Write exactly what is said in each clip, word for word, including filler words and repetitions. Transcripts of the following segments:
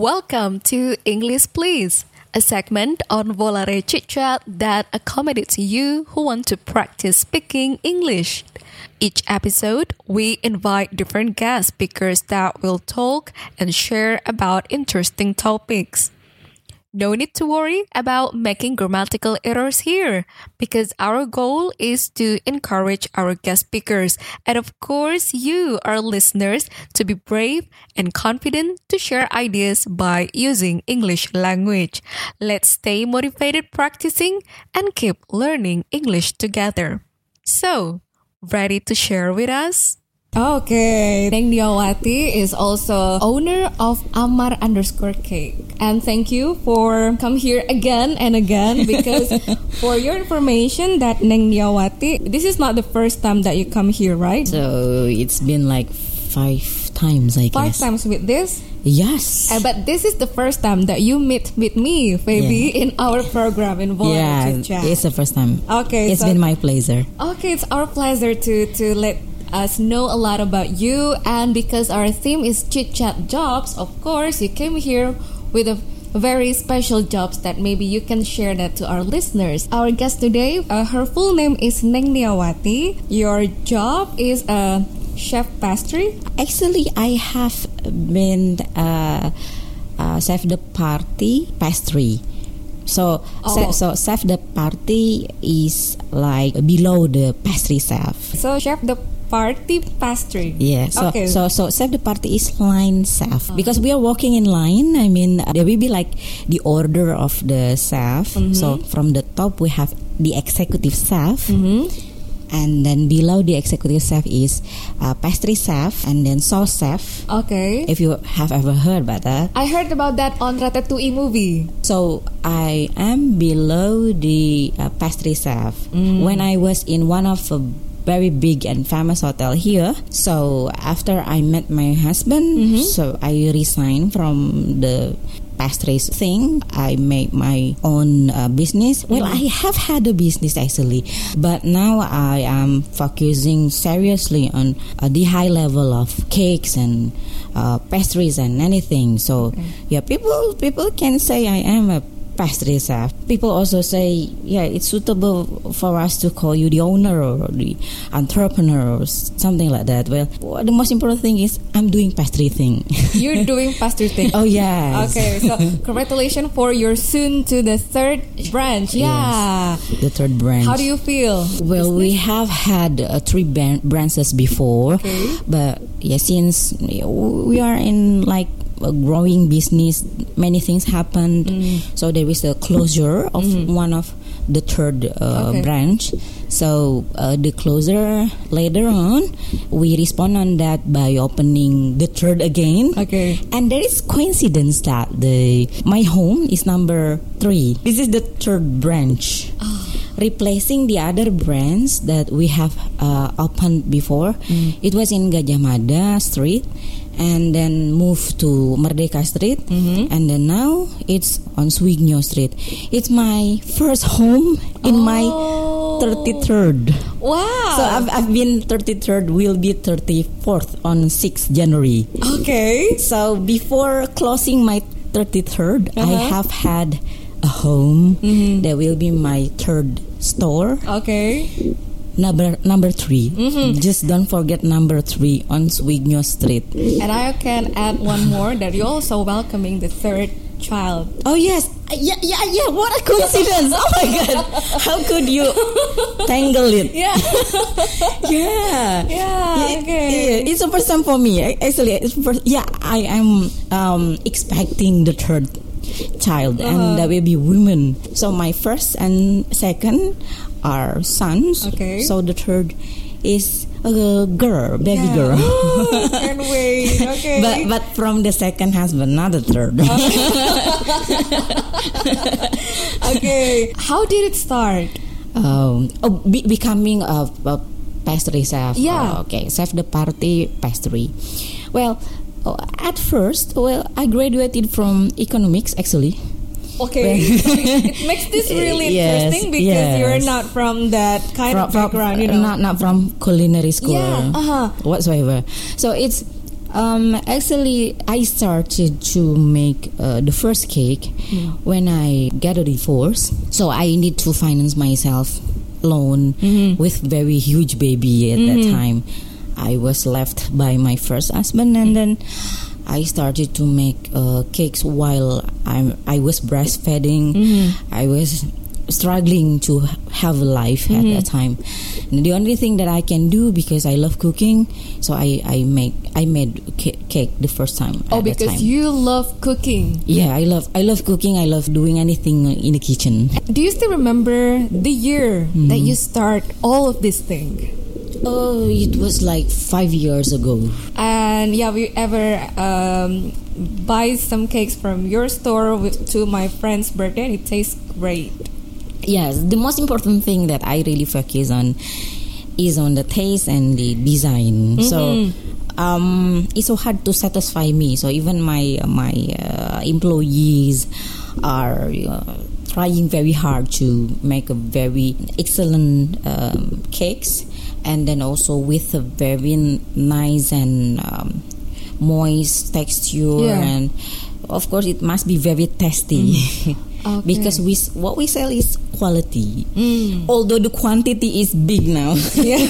Welcome to English Please, a segment on Volare Chit Chat that accommodates you who want to practice speaking English. Each episode, we invite different guest speakers that will talk and share about interesting topics. No need to worry about making grammatical errors here, because our goal is to encourage our guest speakers and of course you, our listeners, to be brave and confident to share ideas by using English language. Let's stay motivated practicing and keep learning English together. So, ready to share with us? Okay, Neng Niawati is also owner of Amar underscore Cake. And thank you for come here again and again because for your information that Neng Niawati, this is not the first time that you come here, right? So it's been like five times, I five guess. Five times with this? Yes. Uh, but this is the first time that you meet with me, baby, yeah. In our program in Volare yeah, Chit Chat. It's the first time. Okay. It's so, been my pleasure. Okay, it's our pleasure to, to let us know a lot about you, and because our theme is chit chat jobs, of course you came here with a very special jobs that maybe you can share that to our listeners. Our guest today, uh, her full name is Neng Niawati. Your job is a chef pastry. Actually, I have been uh, uh, chef de party pastry. So, oh. so chef de party is like below the pastry chef. So chef de party pastry. Yeah. So okay. so so chef de party is line chef oh. because we are walking in line. I mean, there will be like the order of the chef. Mm-hmm. So from the top we have the executive chef, mm-hmm. and then below the executive chef is uh, pastry chef and then sauce chef. Okay. If you have ever heard about that. I heard about that on Ratatouille movie. So I am below the uh, pastry chef. Mm. When I was in one of the uh, very big and famous hotel here. So after I met my husband, mm-hmm. so I resigned from the pastries thing. I made my own uh, business. Well, mm-hmm. I have had a business actually, but now I am focusing seriously on uh, the high level of cakes and uh, pastries and anything. So okay. yeah, people people can say I am a pastry chef. People also say, yeah, it's suitable for us to call you the owner or the entrepreneur or something like that. Well, the most important thing is I'm doing pastry thing. You're doing pastry thing. Oh, yes. Okay, so congratulations for your soon to the third branch. Yeah. Yes, the third branch. How do you feel? Well, we have had uh, three ban- branches before, okay. but yeah, since we are in like a growing business, many things happened, mm. so there is a closure of mm. one of the third uh, okay. branch. So uh, the closure later on, we respond on that by opening the third again. Okay. And there is coincidence that the my home is number three. This is the third branch, oh. replacing the other branch that we have uh, opened before. Mm. It was in Gajah Mada Street. And then moved to Merdeka Street, mm-hmm. and then now it's on Suigno Street. It's my first home in oh. my thirty-third. Wow! So I've, I've been thirty-third, will be thirty-fourth on sixth of January. Okay. So before closing my thirty-third, uh-huh. I have had a home. Mm-hmm. That will be my third store. Okay. Number number three. Mm-hmm. Just don't forget number three on Suigno Street. And I can add one more that you're also welcoming the third child. Oh yes, yeah, yeah, yeah. What a coincidence! Oh my God, how could you tangle it? Yeah, yeah, yeah. It, okay, it, it's a first time for me. Actually, it's first, yeah, I am um, expecting the third child, uh-huh. and that will be women. So my first and second are sons, okay. so the third is a girl, baby yeah. girl. Ooh, can't wait. Okay. but but from the second husband, not the third. Okay. Okay. How did it start? Um, oh, be- becoming a, a pastry chef. Yeah. Uh, okay, chef de party pastry. Well, oh, at first, well, I graduated from economics actually. Okay, it makes this really yes, interesting because yes. you're not from that kind from, of background, from, you know. Not not from culinary school yeah, uh-huh. whatsoever. So it's Um, actually, I started to make uh, the first cake mm. when I got a divorce. So I need to finance myself alone mm-hmm. with very huge baby at mm-hmm. that time. I was left by my first husband, and then I started to make uh, cakes while I'm, I was breastfeeding. Mm-hmm. I was struggling to have a life mm-hmm. at that time. And the only thing that I can do, because I love cooking, so I, I make I made cake the first time. Oh, because time. You love cooking. Yeah, I love I love cooking. I love doing anything in the kitchen. Do you still remember the year mm-hmm. that you start all of this thing? Oh, it was like five years ago. And yeah, we ever um, buy some cakes from your store with, to my friend's birthday, and it tastes great. Yes, the most important thing that I really focus on is on the taste and the design. Mm-hmm. So um, it's so hard to satisfy me. So even my my uh, employees are uh, trying very hard to make a very excellent um, cakes, and then also with a very nice and um, moist texture, yeah. and of course it must be very tasty. Mm. Okay. Because we what we sell is quality, mm. although the quantity is big now. Yeah.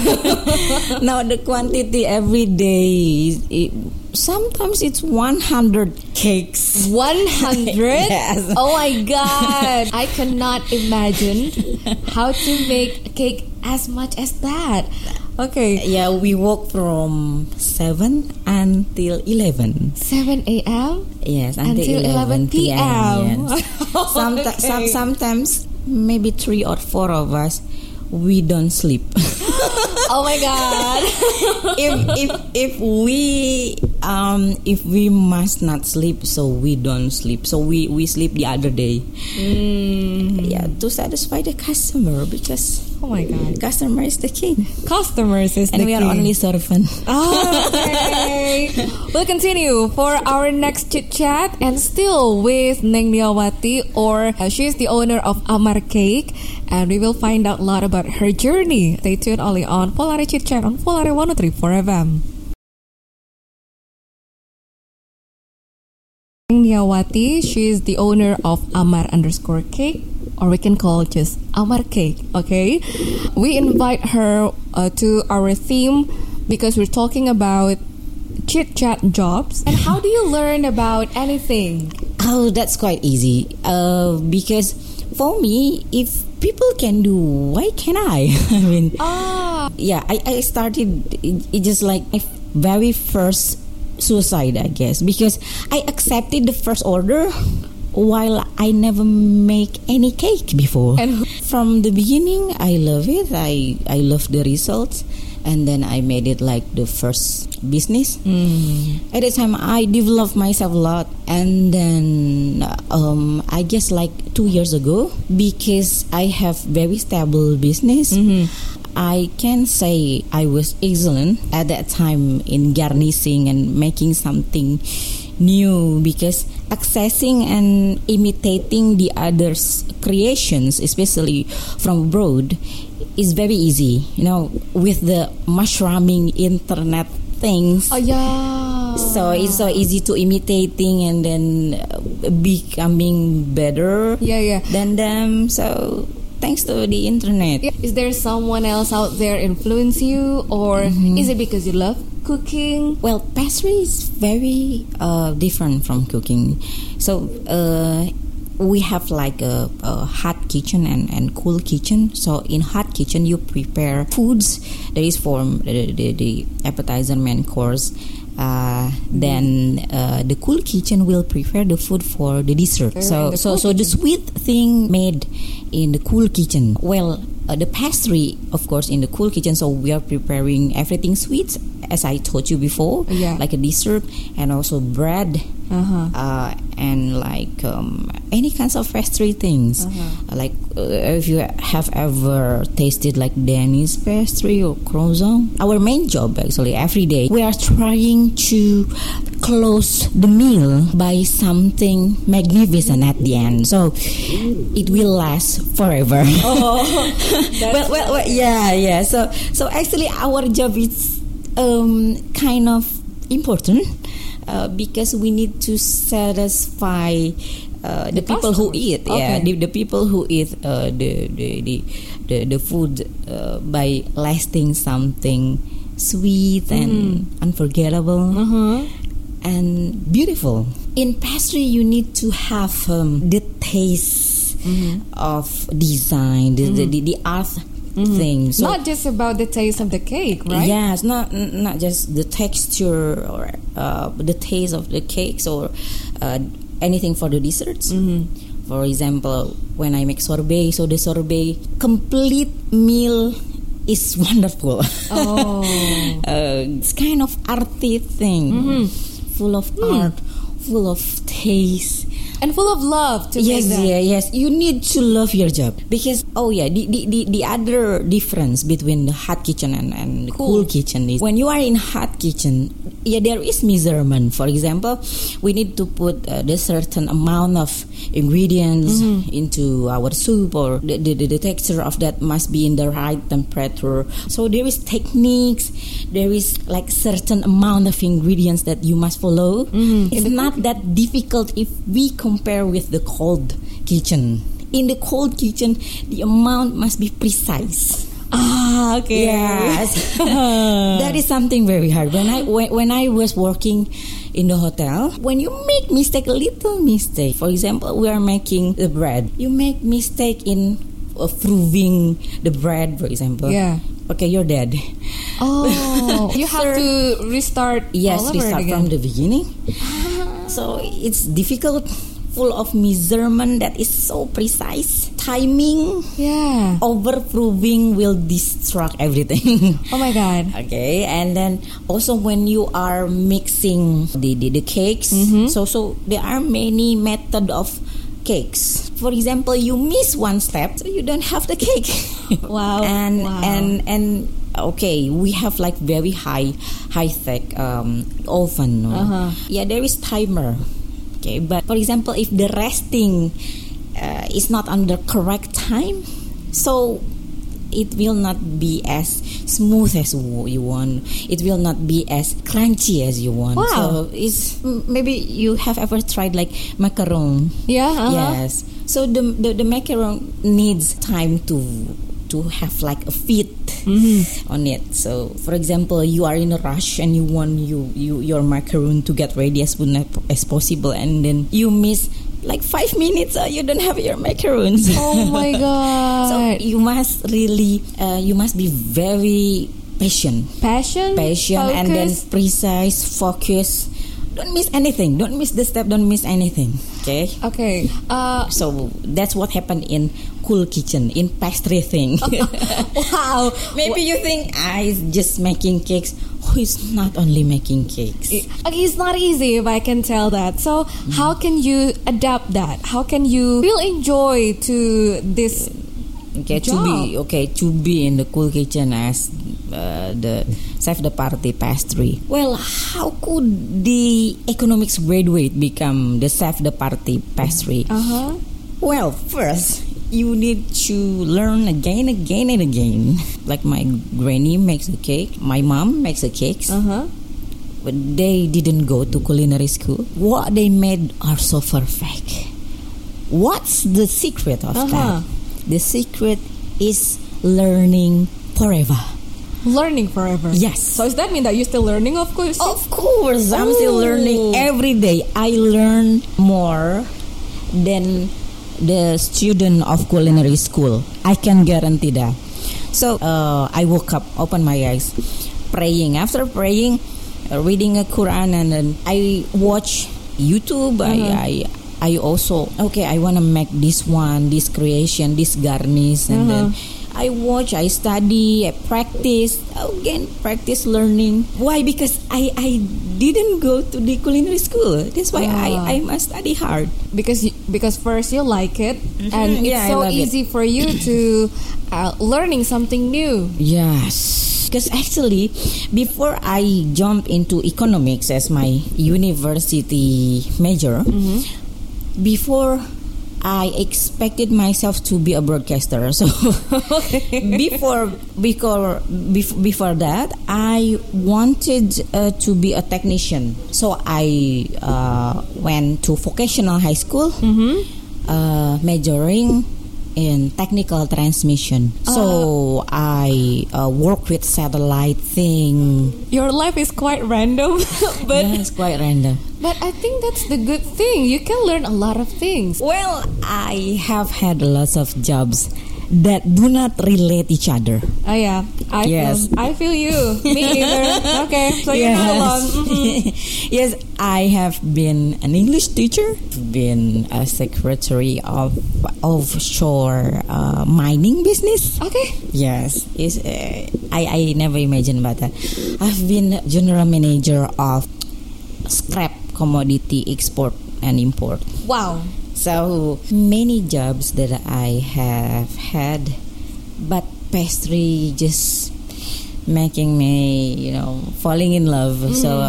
Now the quantity every day, it, sometimes it's one hundred cakes. one hundred? Yes. Oh my God! I cannot imagine how to make a cake as much as that. Okay. Yeah, we work from seven until eleven. seven a.m.? Yes, until, until eleven p.m. Yes. Okay. Some, sometimes, maybe three or four of us, we don't sleep. Oh my God! if if if we um if we must not sleep, so we don't sleep. So we, we sleep the other day. Mm. Yeah, to satisfy the customer, because oh my God, customer is the king. Customers is and the king, and we are only servant. Oh, okay. We'll continue for our next chit chat, and still with Neng Niawati, or uh, she's the owner of Amar Cake, and we will find out a lot about her journey. Stay tuned only on Volare Chit Chat on Volare one oh three point four F M. Neng Niawati, she is the owner of Amar underscore Cake, or we can call just Amar Cake, okay? We invite her uh, to our theme because we're talking about chit-chat jobs. And how do you learn about anything? Oh, that's quite easy. Uh, because for me, if people can do, why can't I? I mean, ah. yeah, I, I started, it, it just like my very first suicide, I guess. Because I accepted the first order while I never make any cake before. And from the beginning, I love it. I, I love the results. And then I made it like the first business. Mm. At the time, I developed myself a lot. And then um, I guess like two years ago, because I have very stable business, mm-hmm. I can say I was excellent at that time in garnishing and making something new, because accessing and imitating the others' creations, especially from abroad, is very easy, you know, with the mushrooming internet things. Oh yeah. So it's so easy to imitating and then becoming better yeah, yeah. than them. So thanks to the internet. Is there someone else out there influence you, or mm-hmm. is it because you love cooking? Well, pastry is very uh, different from cooking. So uh, we have like a, a hot kitchen and, and cool kitchen. So in hot kitchen, you prepare foods that is for the, the, the appetizer, main course. Uh, then uh, the cool kitchen will prepare the food for the dessert. Very so, the so, cool so the sweet thing made in the cool kitchen. Well, uh, the pastry, of course, in the cool kitchen. So we are preparing everything sweet, as I told you before, yeah. like a dessert and also bread, uh-huh. uh, and like um, any kinds of pastry things. Uh-huh. Like uh, if you have ever tasted like Danish pastry or croissant. Our main job, actually, every day we are trying to close the meal by something magnificent at the end, so it will last forever. Oh, well, well, well, yeah, yeah. So, so actually, our job is um, kind of important uh, because we need to satisfy uh, the, the people customers. who eat. Okay. Yeah, the, the people who eat uh, the, the the the the food uh, by lasting something sweet mm. and unforgettable uh-huh. and beautiful. In pastry, you need to have um, the taste mm-hmm. of design, the mm-hmm. the, the, the art. Mm-hmm. Thing. So, not just about the taste of the cake, right? Yes, not not just the texture or uh, the taste of the cakes or uh, anything for the desserts. Mm-hmm. For example, when I make sorbet, so the sorbet complete meal is wonderful. Oh, uh, it's kind of arty thing, mm-hmm. full of mm. art, full of taste. And full of love to yes, make that. Yes, yeah, yes. You need to love your job. Because, oh yeah, the the, the other difference between the hot kitchen and, and the cool. cool kitchen is when you are in hot kitchen, yeah, there is measurement. For example, we need to put uh, a certain amount of ingredients mm-hmm. into our soup, or the, the, the texture of that must be in the right temperature. So there is techniques, there is like certain amount of ingredients that you must follow. Mm-hmm. It's not that difficult if we compare with the cold kitchen. In the cold kitchen, the amount must be precise. Ah, okay. Yes. That is something very hard. When I when, when I was working in the hotel, when you make mistake, a little mistake. For example, we are making the bread. You make mistake in uh, proving the bread, for example. Yeah. Okay, you're dead. Oh, you have Sir, to restart. Yes, all over restart again. From the beginning. So it's difficult, full of measurement that is so precise. Timing, yeah, overproving will destruct everything. Oh my God. Okay, and then also when you are mixing the the, the cakes, mm-hmm. so so there are many method of cakes. For example, you miss one step, so you don't have the cake. Wow. And wow. and and. Okay, we have like very high, high tech um, oven. No? Uh-huh. Yeah, there is timer. Okay, but for example, if the resting uh, is not under correct time, so it will not be as smooth as you want. It will not be as crunchy as you want. Wow. So it's maybe you have ever tried like macaron. Yeah. Uh-huh. Yes. So the, the the macaron needs time to. to have like a fit mm-hmm. on it. So, for example, you are in a rush and you want you, you your macaron to get ready as soon as possible, and then you miss like five minutes uh, you don't have your macarons. Oh my God. So you must really uh, you must be very patient. Passion? Passion focus. And then precise, focus. Don't miss anything. Don't miss the step. Don't miss anything. Okay? Okay. Uh, so that's what happened in cool kitchen, in pastry thing. Wow. Maybe you think, ah, it's just making cakes. Oh, it's not only making cakes. It, okay, it's not easy, if I can tell that. So mm. how can you adapt that? How can you feel enjoy to this okay, job? To be, okay, to be in the cool kitchen as... Uh, the Save the Party pastry. Well, how could the economics graduate become the Save the Party pastry? Uh-huh. Well, first you need to learn again, again, and again. Like my granny makes a cake, my mom makes a cake. Uh-huh. But they didn't go to culinary school. What they made are so perfect. What's the secret of uh-huh. that? The secret is learning forever. Learning forever. Yes. So does that mean that you're still learning? Of course. Of course. I'm Ooh. still learning every day. I learn more than the student of culinary school. I can guarantee that. So uh, I woke up, opened my eyes, praying. After praying, reading a Quran, and then I watch YouTube. Mm-hmm. I, I I also okay. I wanna make this one, this creation, this garnish, and mm-hmm. then. I watch, I study, I practice, again, practice learning. Why? Because I, I didn't go to the culinary school. That's why yeah. I, I must study hard. Because you, because first you like it, mm-hmm. and it's yeah, so easy it. for you to uh, learning something new. Yes. Because actually, before I jump into economics as my university major, mm-hmm. before I expected myself to be a broadcaster. So before, before before that, I wanted uh, to be a technician. So I uh, went to vocational high school, mm-hmm. uh, majoring in technical transmission. Uh, so I uh, work with satellite thing. Your life is quite random. But yeah, it's quite random. But I think that's the good thing. You can learn a lot of things. Well, I have had lots of jobs that do not relate each other. Oh yeah, I yes. feel I feel you. Me either. Okay, so yes. You're not alone. Mm-hmm. Yes, I have been an English teacher, been a secretary of offshore uh, mining business. Okay. Yes, is uh, I I never imagined about that. I've been general manager of scrap commodity export and import. Wow. So many jobs that I have had, but pastry just making me, you know, falling in love. Mm. So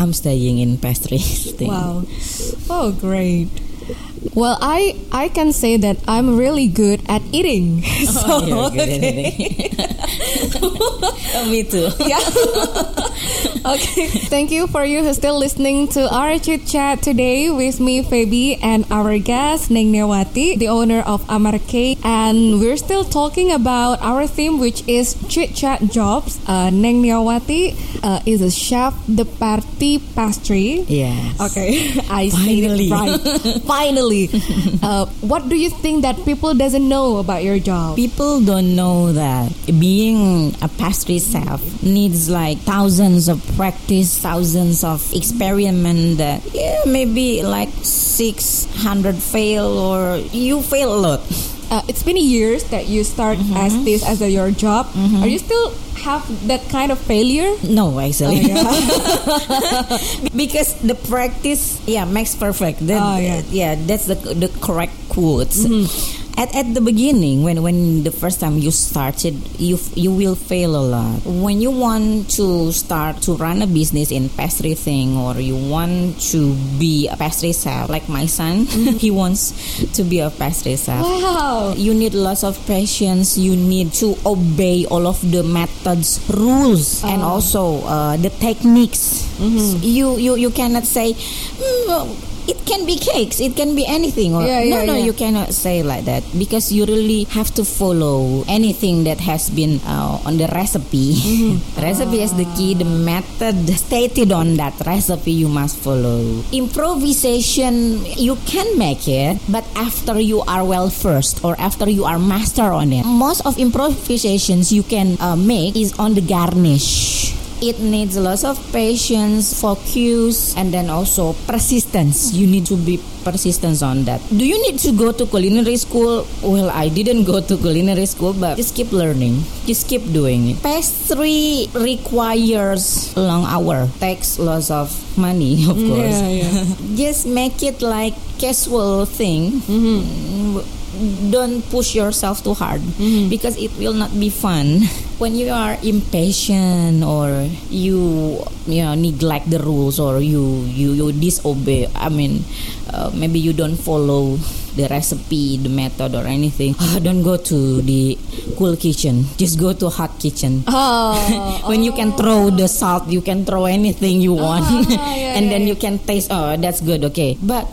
I'm staying in pastry thing. Wow. Oh, great. Well, I I can say that I'm really good at eating. So, oh, you're good okay. at eating. Oh, me too. Yeah. Okay. Thank you for you who's still listening to our chit chat today with me, Feby, and our guest Neng Niawati, the owner of Amar Cake, and we're still talking about our theme, which is chit chat jobs. Uh, Neng Niawati uh, is a chef de partie pastry. Yes. Okay. I finally. Right. Finally. Uh, what do you think that people doesn't know about your job? People don't know that being a pastry chef needs like thousands of practice, thousands of experiment. That yeah, maybe like six hundred fail or you fail a lot. Uh, it's been years that you start mm-hmm. as this as a, your job. Mm-hmm. Are you still have that kind of failure? No, actually. Oh, yeah. Because the practice, yeah, makes perfect. That, oh, yeah. yeah, that's the the correct quotes. Mm-hmm. At at the beginning, when, when the first time you started, you you will fail a lot. When you want to start to run a business in pastry thing, or you want to be a pastry chef, like my son, mm-hmm. he wants to be a pastry chef. Wow! You need lots of patience. You need to obey all of the methods, rules, oh. and also uh, the techniques. Mm-hmm. You you you cannot say. Mm, It can be cakes, it can be anything. Or, yeah, yeah, no, no, yeah. You cannot say like that because you really have to follow anything that has been uh, on the recipe. Mm-hmm. Recipe ah. is the key, the method stated on that recipe you must follow. Improvisation, you can make it, but after you are well versed or after you are master on it. Most of improvisations you can uh, make is on the garnish. It needs lots of patience, focus, and then also persistence. You need to be persistent on that. Do you need to go to culinary school? Well, I didn't go to culinary school, but just keep learning. Just keep doing it. Pastry requires long hour. Takes lots of money, of course. Yeah, yeah. Just make it like casual thing. Mm-hmm. Don't push yourself too hard mm-hmm. because it will not be fun. When you are impatient or you you know neglect the rules or you you, you disobey, I mean uh, maybe you don't follow the recipe, the method or anything. Oh, don't go to the cool kitchen. Just go to hot kitchen. Oh, when oh. you can throw the salt, you can throw anything you want, oh, yeah, and yeah, then yeah. you can taste. Oh, that's good. Okay, but.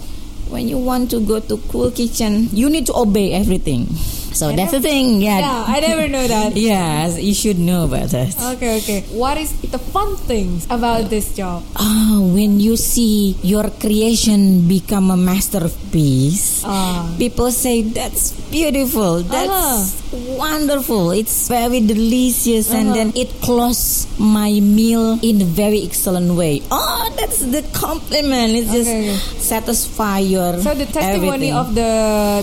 When you want to go to cool kitchen, you need to obey everything. So I that's never, the thing. Yeah. yeah, I never know that. Yes, you should know about that. Okay, okay. What is the fun things about this job? Ah, oh, when you see your creation become a masterpiece, oh. people say that's beautiful, that's uh-huh. wonderful, it's very delicious, uh-huh. and then it closes my meal in a very excellent way. Oh, that's the compliment. It's okay. just satisfy your. So the testimony everything. Of the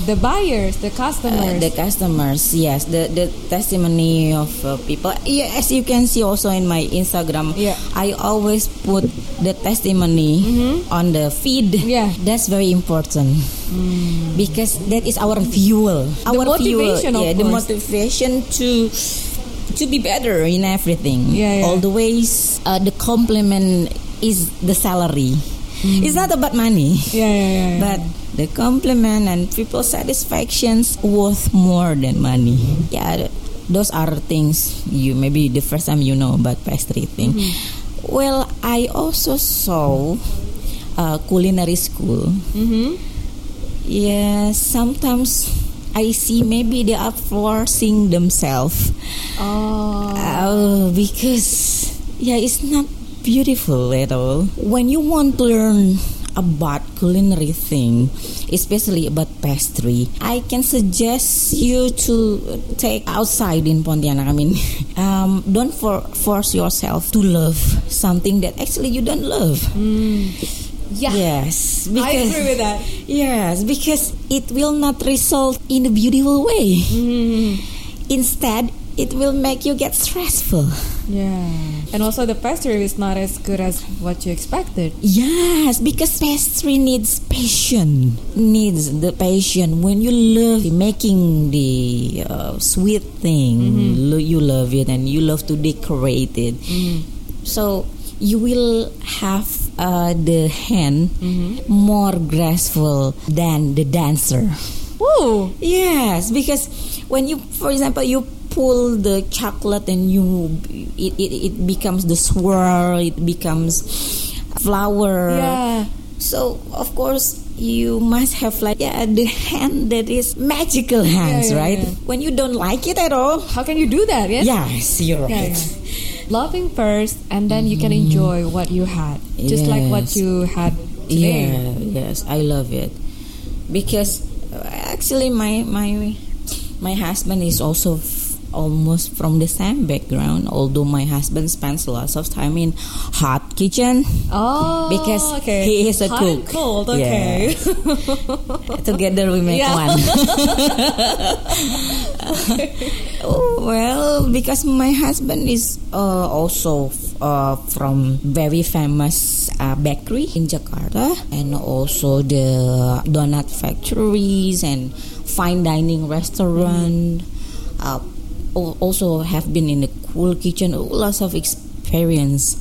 the buyers, the customers. Uh, the customers, yes, the the testimony of uh, people. Yeah, as you can see also in my Instagram, yeah. I always put the testimony mm-hmm. on the feed. Yeah, that's very important mm. because that is our fuel, the our motivation, fuel. Yeah, the motivation to to be better in everything. Yeah, yeah. Always, uh, the compliment is the salary. Mm. It's not about money. Yeah, yeah, yeah. But the compliment and people's satisfactions worth more than money. Yeah, those are things you maybe the first time you know about pastry thing. Mm-hmm. Well, I also saw uh, culinary school. Mm-hmm. Yeah, sometimes I see maybe they are forcing themselves. Oh, uh, because yeah, it's not beautiful at all. When you want to learn about culinary thing, especially about pastry, I can suggest you to take outside in Pontianak. I mean, um, don't for, force yourself to love something that actually you don't love. Mm. Yeah. Yes, because, I agree with that. Yes, because it will not result in a beautiful way. Mm. Instead, it will make you get stressful. Yeah. And also the pastry is not as good as what you expected. Yes, because pastry needs passion. Needs the passion. When you love making the uh, sweet thing, mm-hmm. lo- you love it and you love to decorate it. Mm-hmm. So you will have uh, the hand mm-hmm. more graceful than the dancer. Oh, yes, because when you, for example, you pull the chocolate and you it, it, it becomes the swirl, it becomes flower. Yeah. So of course you must have like yeah the hand that is magical hands, yeah, yeah, right? Yeah. When you don't like it at all, how can you do that? Yes, yes, you're right. Yeah, yeah. Loving first, and then you can enjoy what you had, just yes. like what you had today. Yeah, yes, I love it because actually my my my husband is also almost from the same background, although my husband spends lots of time in hot kitchen. Oh, because okay. he is a hot cook. Hot and cold, okay. Yes. Together we make yeah. one. Okay. Well, because my husband is uh, also uh, from very famous uh, bakery in Jakarta, and also the donut factories and fine dining restaurant. Mm. Uh, also have been in the cool kitchen, lots of experience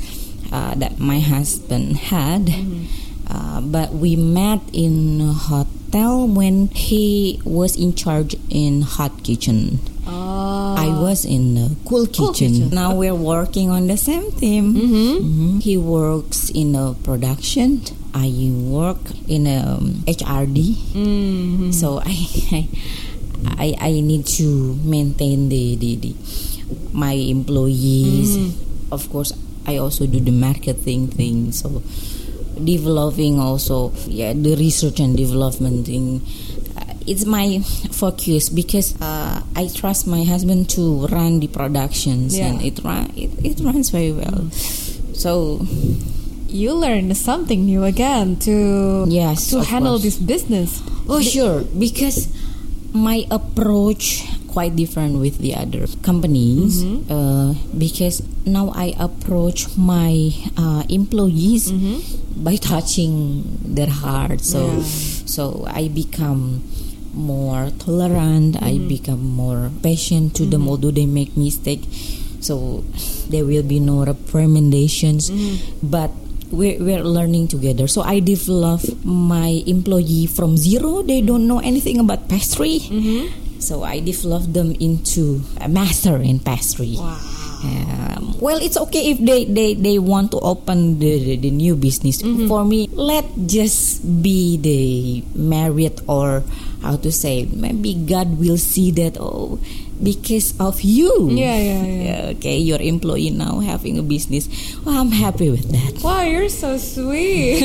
uh, that my husband had. Mm-hmm. Uh, but we met in a hotel when he was in charge in hot kitchen. Oh. I was in a cool, cool kitchen. kitchen. Now we're working on the same team. Mm-hmm. Mm-hmm. He works in a production. I work in a H R D. Mm-hmm. So I... I I, I need to maintain the, the, the my employees. Mm. Of course, I also do the marketing thing. So, developing also, yeah, the research and development thing. Uh, it's my focus because uh, I trust my husband to run the productions, yeah. and it, run, it it runs very well. So. You learn something new again to yes, to handle course. This business. Oh, the, sure, because. My approach quite different with the other companies, mm-hmm. uh, because now I approach my uh, employees mm-hmm. by touching their heart. So, yeah. so I become more tolerant. Mm-hmm. I become more patient to mm-hmm. them, although they make mistake. So there will be no reprimandations, mm-hmm. but. We're, we're learning together. So I develop my employee from zero. They don't know anything about pastry. Mm-hmm. So I develop them into a master in pastry. Wow. Um, well, it's okay if they, they, they want to open the, the, the new business. Mm-hmm. For me, let just be the merit or how to say, maybe God will see that, oh, because of you. Yeah, yeah, yeah. Okay, your employee now having a business. Well, I'm happy with that. Wow, you're so sweet.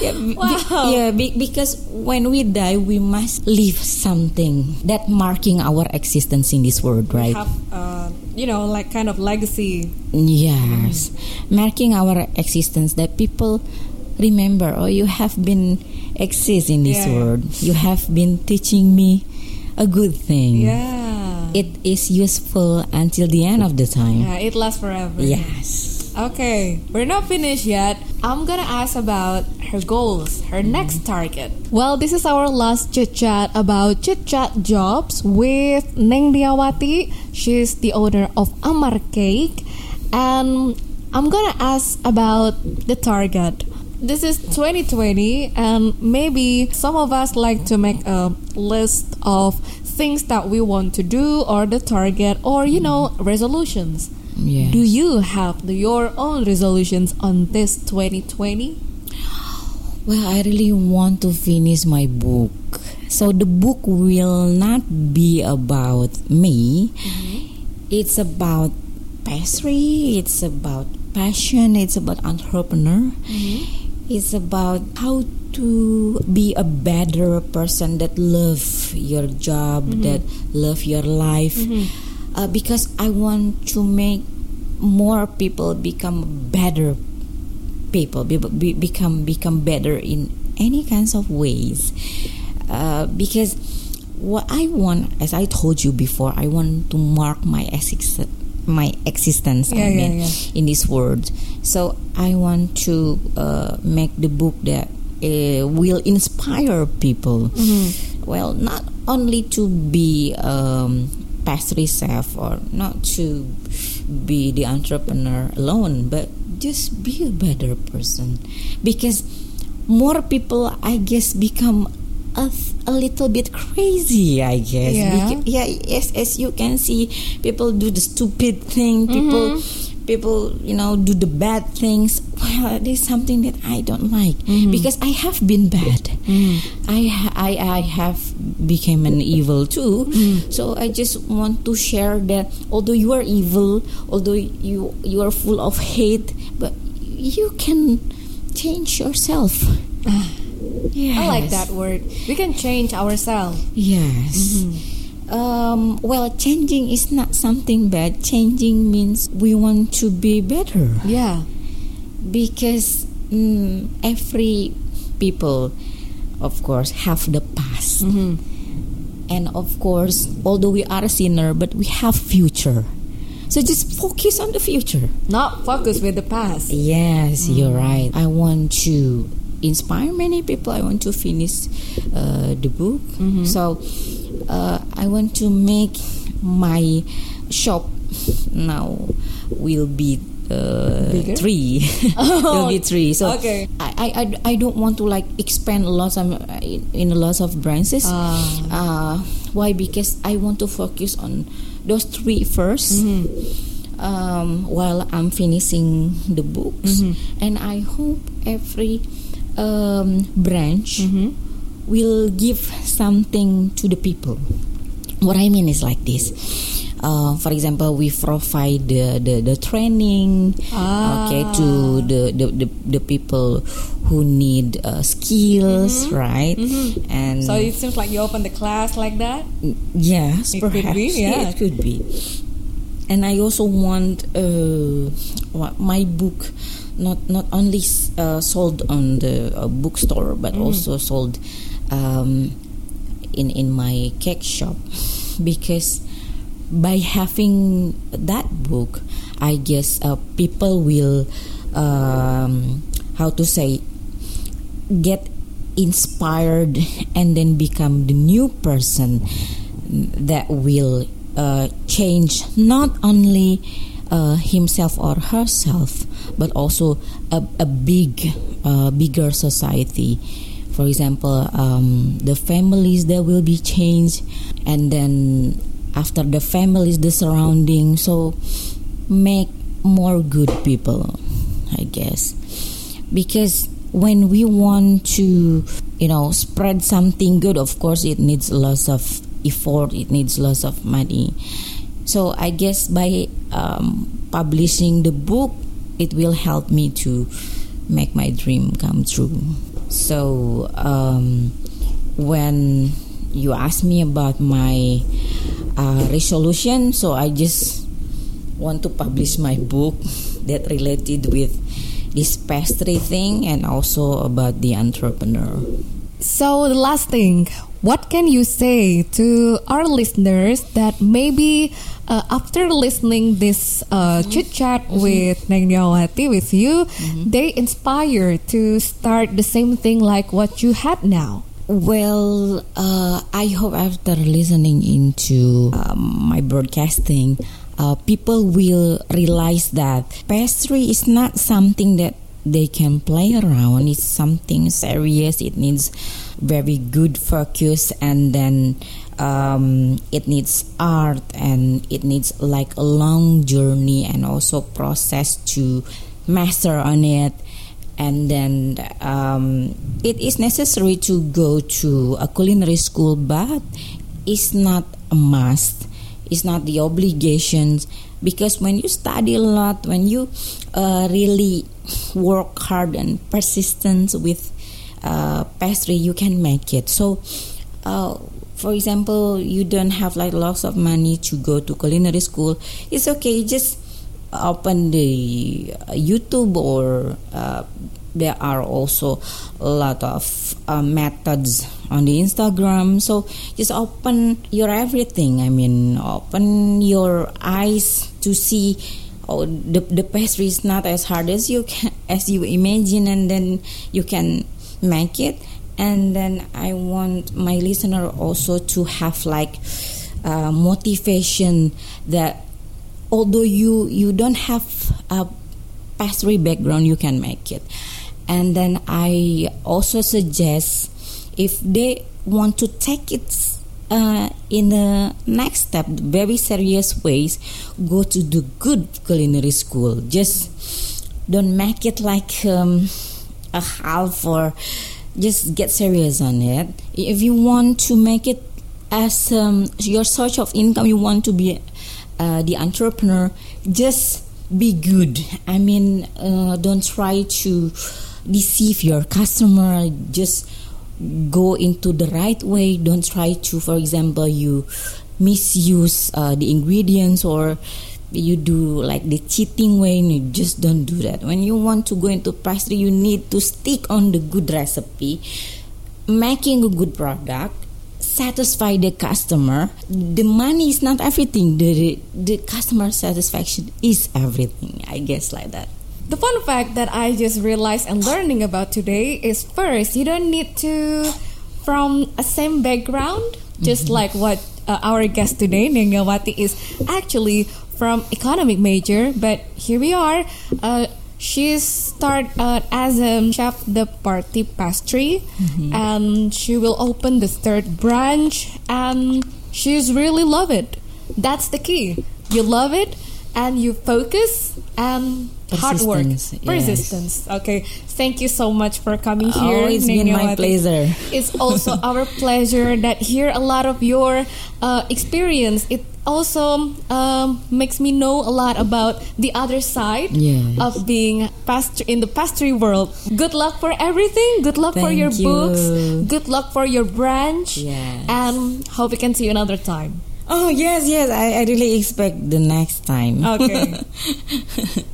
yeah, wow. Be, yeah, be, because when we die, we must leave something that marking our existence in this world, right? We have, uh, you know, like kind of legacy. Yes. Mm-hmm. Marking our existence that people remember, oh, you have been exist in this yeah. world. You have been teaching me a good thing. Yeah. It is useful until the end of the time. Yeah, it lasts forever. Yes. Okay, we're not finished yet. I'm gonna ask about her goals, her mm-hmm. next target. Well, this is our last chit chat about chit chat jobs with Neng Niawati. She's the owner of Amar Cake, and I'm gonna ask about the target. this is twenty twenty, and maybe some of us like to make a list of things that we want to do, or the target, or, you know, resolutions. Yes. Do you have the, your own resolutions on this twenty twenty? Well, I really want to finish my book. So the book will not be about me. Mm-hmm. It's about pastry, it's about passion, it's about entrepreneur. Mm-hmm. It's about how to be a better person that love your job, mm-hmm. that love your life. Mm-hmm. Uh, because I want to make more people become better people, be, be, become become better in any kinds of ways. Uh, because what I want, as I told you before, I want to mark my exi- my existence. Yeah, I mean, yeah, yeah. in this world. So I want to uh, make the book that uh, will inspire people. Mm-hmm. Well, not only to be. Um, pastry chef, or not to be the entrepreneur alone, but just be a better person, because more people, I guess, become a, a little bit crazy, I guess. Yeah. Because, yeah, yes, as you can see, people do the stupid thing, people mm-hmm. people, you know, do the bad things. Well, there's something that I don't like, mm-hmm. because I have been bad. Mm. I, I I have became an evil too. Mm. So I just want to share that although you are evil, although you you are full of hate, but you can change yourself. Uh, yes. I like that word. We can change ourselves. Yes. Mm-hmm. Um, well, changing is not something bad. Changing means we want to be better. Yeah. Because mm, every people, of course, have the past, mm-hmm. and of course, although we are a sinner, but we have future. So just focus on the future, not focus with the past. Yes, mm-hmm. you're right. I want to inspire many people. I want to finish uh, the book. Mm-hmm. So uh, I want to make my shop now will be. Uh, three will be three. So okay. I, I, I don't want to like expand lots of, in lots of branches. Uh. Uh, why? Because I want to focus on those three first. Mm-hmm. Um, while I'm finishing the books, mm-hmm. and I hope every um, branch mm-hmm. will give something to the people. What I mean is like this. Uh, for example, we provide the, the, the training, ah. okay, to the, the, the, the people who need uh, skills, mm-hmm. right? Mm-hmm. And so it seems like you open the class like that? Yes, it perhaps. Could be, yeah. Yeah, it could be. And I also want uh, my book not not only uh, sold on the uh, bookstore, but mm. also sold um, in in my cake shop, because. By having that book, I guess uh, people will, um, how to say, get inspired and then become the new person that will uh, change not only uh, himself or herself, but also a, a big, uh, bigger society. For example, um, the families that will be changed, and then. After the families, the surrounding, so make more good people, I guess. Because when we want to, you know, spread something good, of course, it needs lots of effort, it needs lots of money. So I guess by um, publishing the book, it will help me to make my dream come true. So um, when you asked me about my Uh, resolution, so I just want to publish my book that related with this pastry thing, and also about the entrepreneur. So the last thing, what can you say to our listeners that maybe uh, after listening this uh, mm-hmm. chit chat mm-hmm. with Neng Niawati with you, mm-hmm. they inspire to start the same thing like what you had now? Well, uh, I hope after listening into um, my broadcasting, uh, people will realize that pastry is not something that they can play around. It's something serious. It needs very good focus, and then um, it needs art, and it needs like a long journey and also process to master on it. And then um, it is necessary to go to a culinary school, but it's not a must. It's not the obligations, because when you study a lot, when you uh, really work hard and persistence with uh, pastry, you can make it. So, uh, for example, you don't have like lots of money to go to culinary school. It's okay. Just open the YouTube, or uh, there are also a lot of uh, methods on the Instagram. So just open your everything. I mean, open your eyes to see, oh, the the pastry is not as hard as you can, as you imagine, and then you can make it. And then I want my listener also to have like uh, motivation that, although you, you don't have a pastry background, you can make it. And then I also suggest, if they want to take it uh, in the next step, very serious ways, go to the good culinary school. Just don't make it like um, a half, or just get serious on it. If you want to make it as um, your source of income, you want to be Uh, the entrepreneur, just be good. I mean, uh, don't try to deceive your customer. Just go into the right way. Don't try to, for example, you misuse uh, the ingredients, or you do like the cheating way. And you just don't do that. When you want to go into pastry, you need to stick on the good recipe, making a good product, satisfy the customer. The money is not everything. The the customer satisfaction is everything. I guess like that. The fun fact that I just realized and learning about today is, first, you don't need to from a same background. Just mm-hmm. like what uh, our guest today, Neng Niawati, is actually from economic major, but here we are. Uh, She started uh, as a chef de partie pastry, mm-hmm. and she will open the third branch, and she's really love it. That's the key. You love it, and you focus, and hard work. Yes. Persistence. Okay. Thank you so much for coming here. Oh, it's Neng been Niawati. My pleasure. It's also our pleasure that hear a lot of your uh, experience. It also um, makes me know a lot about the other side yes. of being pastry, in the pastry world. Good luck for everything. Good luck Thank for your you. books. Good luck for your branch. Yes. And hope we can see you another time. Oh, yes, yes. I, I really expect the next time. Okay.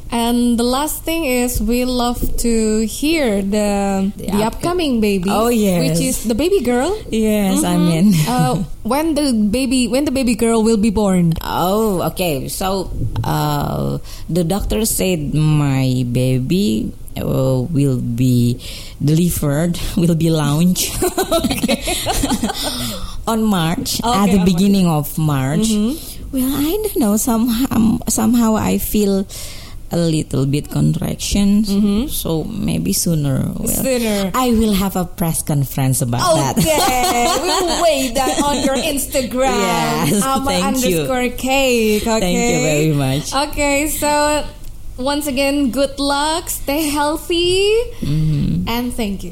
And the last thing is, we love to hear the the, the up- upcoming baby. Oh, yes. Which is the baby girl. Yes, mm-hmm. I mean. uh, when the baby when the baby girl will be born. Oh, okay. So uh, the doctor said my baby Uh, will be delivered, will be launched on March, okay, at the I'm beginning right. of March. Mm-hmm. Well, I don't know. Somehow, somehow I feel a little bit contractions, mm-hmm. so maybe sooner. Well, sooner. I will have a press conference about okay. that. Okay, we'll wait that on your Instagram. Yes, Amar thank you. Underscore cake. Okay. Thank you very much. Okay, so. Once again, good luck, stay healthy, mm-hmm. and thank you.